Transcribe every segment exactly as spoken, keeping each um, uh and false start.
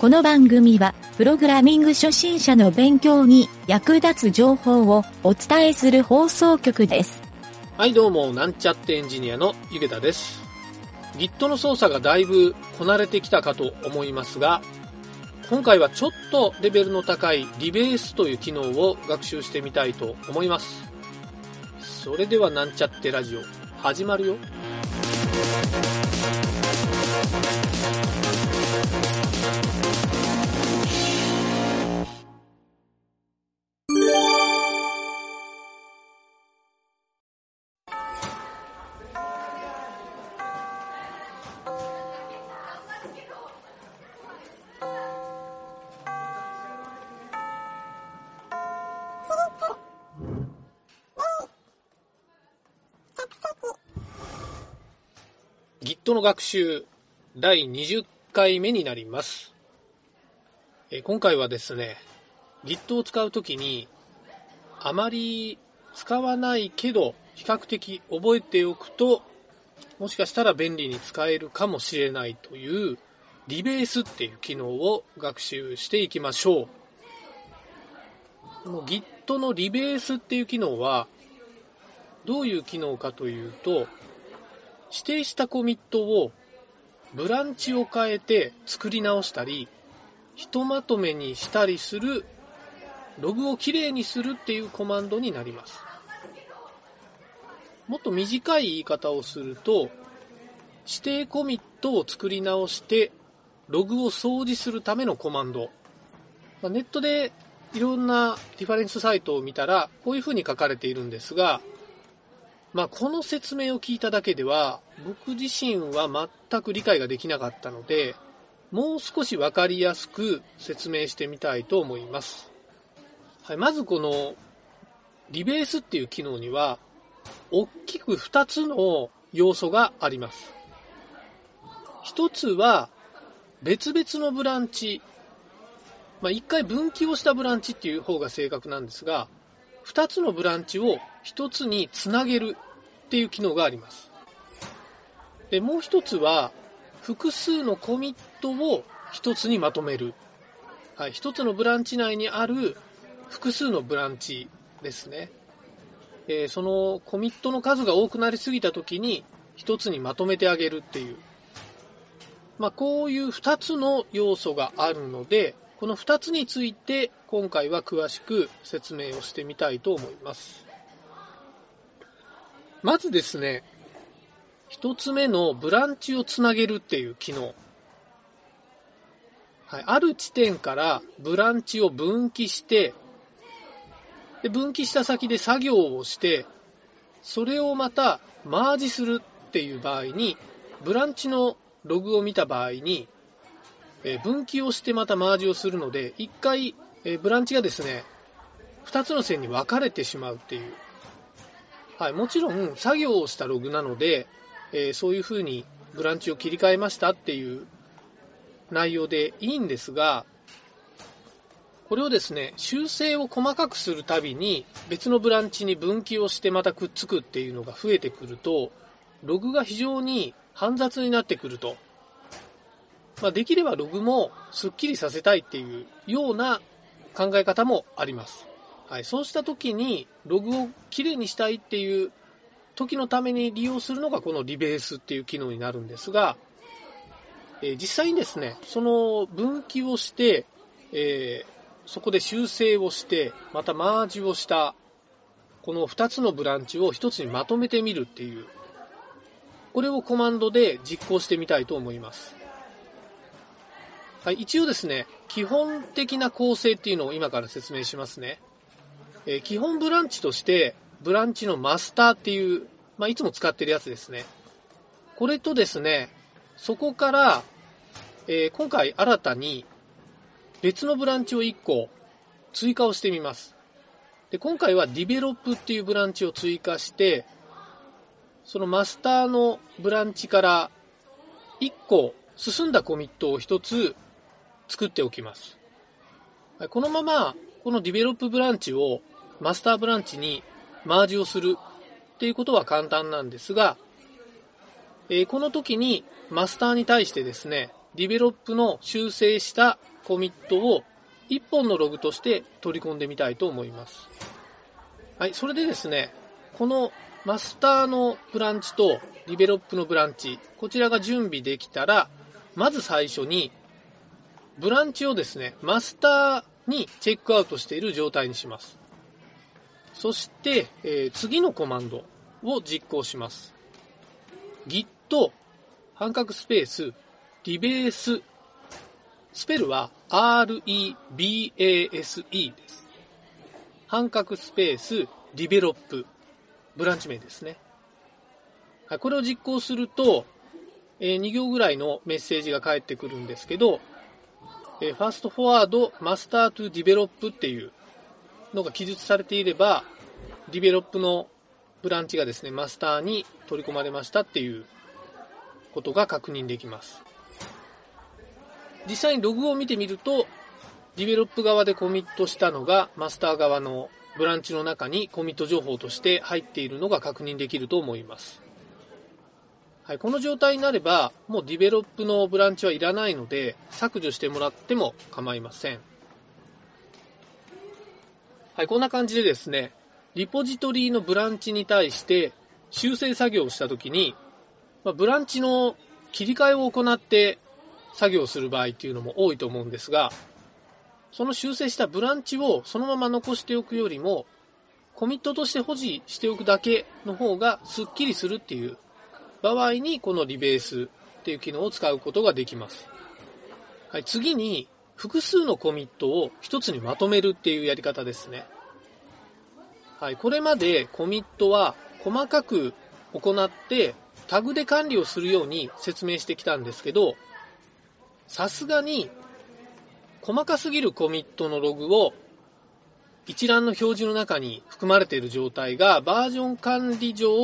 この番組はプログラミング初心者の勉強に役立つ情報をお伝えする放送局です。はいどうも、なんちゃってエンジニアのゆげたです。 Git の操作がだいぶこなれてきたかと思いますが、今回はちょっとレベルの高い rebase という機能を学習してみたいと思います。それではなんちゃってラジオ始まるよ。Git の学習だいにじゅっかいめになります。え今回はですね、 Git を使うときにあまり使わないけど比較的覚えておくともしかしたら便利に使えるかもしれないというrebaseっていう機能を学習していきましょう。この Git のrebaseっていう機能はどういう機能かというと、指定したコミットをブランチを変えて作り直したりひとまとめにしたりする、ログをきれいにするっていうコマンドになります。もっと短い言い方をすると、指定コミットを作り直してログを掃除するためのコマンド。ネットでいろんなリファレンスサイトを見たらこういうふうに書かれているんですが、まあ、この説明を聞いただけでは僕自身は全く理解ができなかったので、もう少しわかりやすく説明してみたいと思います。はい、まずこのrebaseっていう機能には大きくふたつの要素があります。ひとつは別々のブランチ、まあ、いっかい分岐をしたブランチっていう方が正確なんですが、ふたつのブランチをひとつにつなげるっていう機能があります。でもうひとつは複数のコミットをひとつにまとめる、はい、ひとつのブランチ内にある複数のブランチですね、えー、そのコミットの数が多くなりすぎた時にひとつにまとめてあげるっていう、まあ、こういうふたつの要素があるので、このふたつについて今回は詳しく説明をしてみたいと思います。まずですね、ひとつめのブランチをつなげるっていう機能、はい、ある地点からブランチを分岐して、で分岐した先で作業をしてそれをまたマージするっていう場合に、ブランチのログを見た場合にえ分岐をしてまたマージをするので、いっかいえブランチがですねふたつの線に分かれてしまうっていう、はい、もちろん作業をしたログなので、えー、そういうふうにブランチを切り替えましたっていう内容でいいんですが、これをですね修正を細かくするたびに別のブランチに分岐をしてまたくっつくっていうのが増えてくると、ログが非常に煩雑になってくると、まあ、できればログもすっきりさせたいっていうような考え方もあります。はい、そうした時にログをきれいにしたいっていう時のために利用するのがこのrebaseっていう機能になるんですが、えー、実際にですねその分岐をして、えー、そこで修正をしてまたマージをしたこのふたつのブランチをひとつにまとめてみるっていう、これをコマンドで実行してみたいと思います。はい、一応ですね基本的な構成っていうのを今から説明しますね。えー、基本ブランチとしてブランチのマスターっていう、まあ、いつも使ってるやつですね。これとですねそこから、えー、今回新たに別のブランチをいっこ追加をしてみます。で今回はディベロップっていうブランチを追加して、そのマスターのブランチからいっこ進んだコミットをひとつ作っておきます。はい、このままこのディベロップブランチをマスターブランチにマージをするっていうことは簡単なんですが、えー、この時にマスターに対してですねディベロップの修正したコミットをいっぽんのログとして取り込んでみたいと思います。はい、それでですね、このマスターのブランチとディベロップのブランチ、こちらが準備できたら、まず最初にブランチをですね、マスターにチェックアウトしている状態にします。そして、えー、次のコマンドを実行します。git 半角スペース rebase スペルは アールイービーエーエスイー です。半角スペース develop ブランチ名ですね。これを実行するとに行ぐらいのメッセージが返ってくるんですけど、ファーストフォワードマスタートゥディベロップっていうのが記述されていれば、ディベロップのブランチがですね、マスターに取り込まれましたっていうことが確認できます。実際にログを見てみると、ディベロップ側でコミットしたのがマスター側のブランチの中にコミット情報として入っているのが確認できると思います。はい、この状態になれば、もうディベロップのブランチはいらないので、削除してもらっても構いません。はい、こんな感じでですね、リポジトリのブランチに対して修正作業をしたときに、ブランチの切り替えを行って作業する場合っていうのも多いと思うんですが、その修正したブランチをそのまま残しておくよりも、コミットとして保持しておくだけの方がスッキリするっていう場合に、このリベースっていう機能を使うことができます。はい、次に複数のコミットを一つにまとめるっていうやり方ですね。はい、これまでコミットは細かく行ってタグで管理をするように説明してきたんですけど、さすがに細かすぎるコミットのログを一覧の表示の中に含まれている状態がバージョン管理上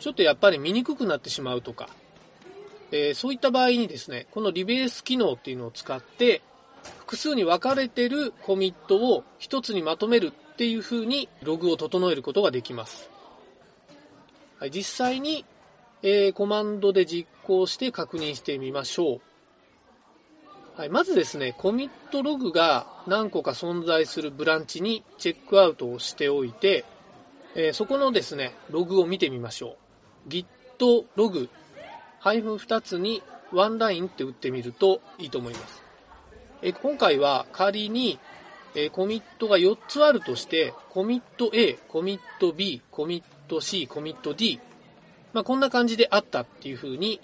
ちょっとやっぱり見にくくなってしまうとか、えー、そういった場合にですね、このリベース機能っていうのを使って複数に分かれているコミットを一つにまとめるっていう風にログを整えることができます。はい、実際に、えー、コマンドで実行して確認してみましょう。はい、まずですね、コミットログが何個か存在するブランチにチェックアウトをしておいて、えー、そこのですね、ログを見てみましょう。git ログ -に つにワンラインって打ってみるといいと思います。えー、今回は仮にコミットがよっつあるとして、コミット A、コミット B、コミット C、コミット D、まあ、こんな感じであったっていうふうに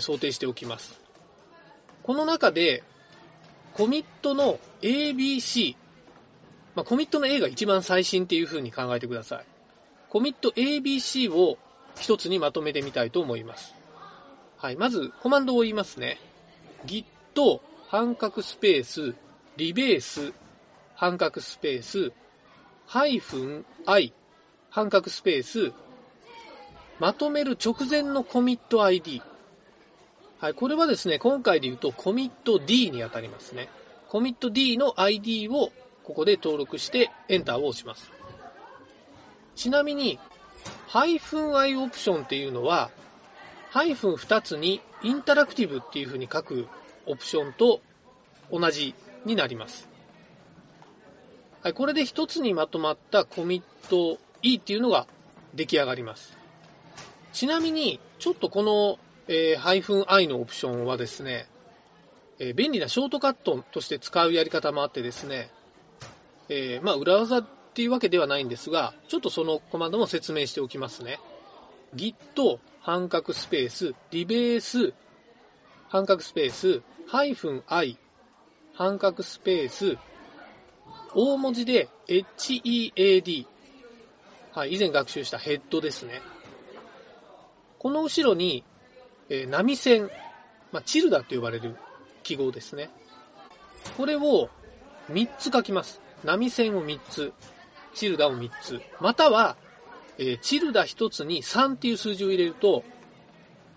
想定しておきます。この中で、コミットの A、B、C、まあ、コミットの A が一番最新っていうふうに考えてください。コミット A、B、C を一つにまとめてみたいと思います。はい、まずコマンドを言いますね。git 半角スペース、rebase半角スペース、ハイフン i、半角スペース、まとめる直前のコミット アイディー。はい、これはですね、今回で言うとコミット D に当たりますね。コミット D の アイディー をここで登録してエンターを押します。ちなみに、ハイフン i オプションっていうのは、ハイフンふたつにインタラクティブっていう風に書くオプションと同じになります。はい、これで一つにまとまったコミット E っていうのが出来上がります。ちなみに、ちょっとこの、えー、ハイフン i のオプションはですね、えー、便利なショートカットとして使うやり方もあってですね、えー、まあ、裏技っていうわけではないんですが、ちょっとそのコマンドも説明しておきますね。git 半角スペース、rebase 半角スペース、ハイフン i 半角スペース、大文字で ヘッド、はい、以前学習したヘッドですね。この後ろに、えー、波線、まあ、チルダと呼ばれる記号ですね。これをみっつ書きます。波線をみっつ、チルダをみっつ、または、えー、チルダひとつにさんっていう数字を入れると、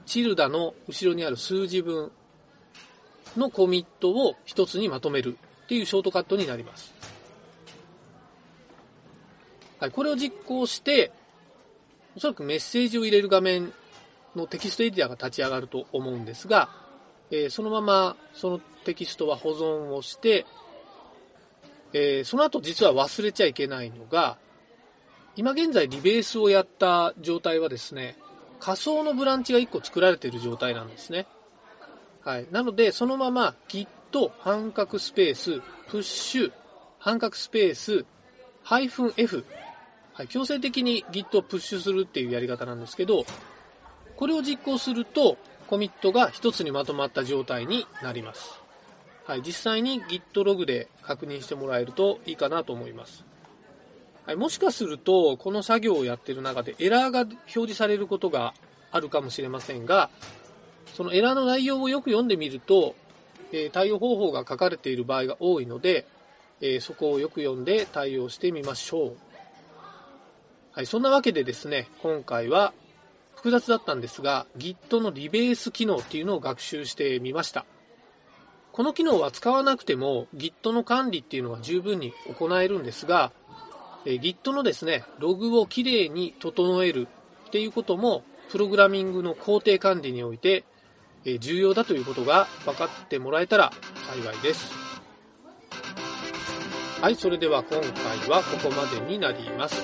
チルダの後ろにある数字分のコミットをひとつにまとめるっていうショートカットになります。はい、これを実行して、おそらくメッセージを入れる画面のテキストエディターが立ち上がると思うんですが、えー、そのままそのテキストは保存をして、えー、その後実は忘れちゃいけないのが、今現在リベースをやった状態はですね、仮想のブランチがいっこ作られている状態なんですね。はい。なので、そのまま Git 半角スペース、プッシュ、半角スペース、ハイフン F。はい。強制的に Git をプッシュするっていうやり方なんですけど、これを実行すると、コミットが一つにまとまった状態になります。はい。実際に Git ログで確認してもらえるといいかなと思います。はい。もしかすると、この作業をやっている中でエラーが表示されることがあるかもしれませんが、そのエラーの内容をよく読んでみると、えー、対応方法が書かれている場合が多いので、えー、そこをよく読んで対応してみましょう。はい、そんなわけでですね、今回は複雑だったんですが、Git のリベース機能っていうのを学習してみました。この機能は使わなくても Git の管理っていうのは十分に行えるんですが、えー、Git のですね、ログをきれいに整えるっていうことも、プログラミングの工程管理において、重要だということが分かってもらえたら幸いです。はい、それでは今回はここまでになります。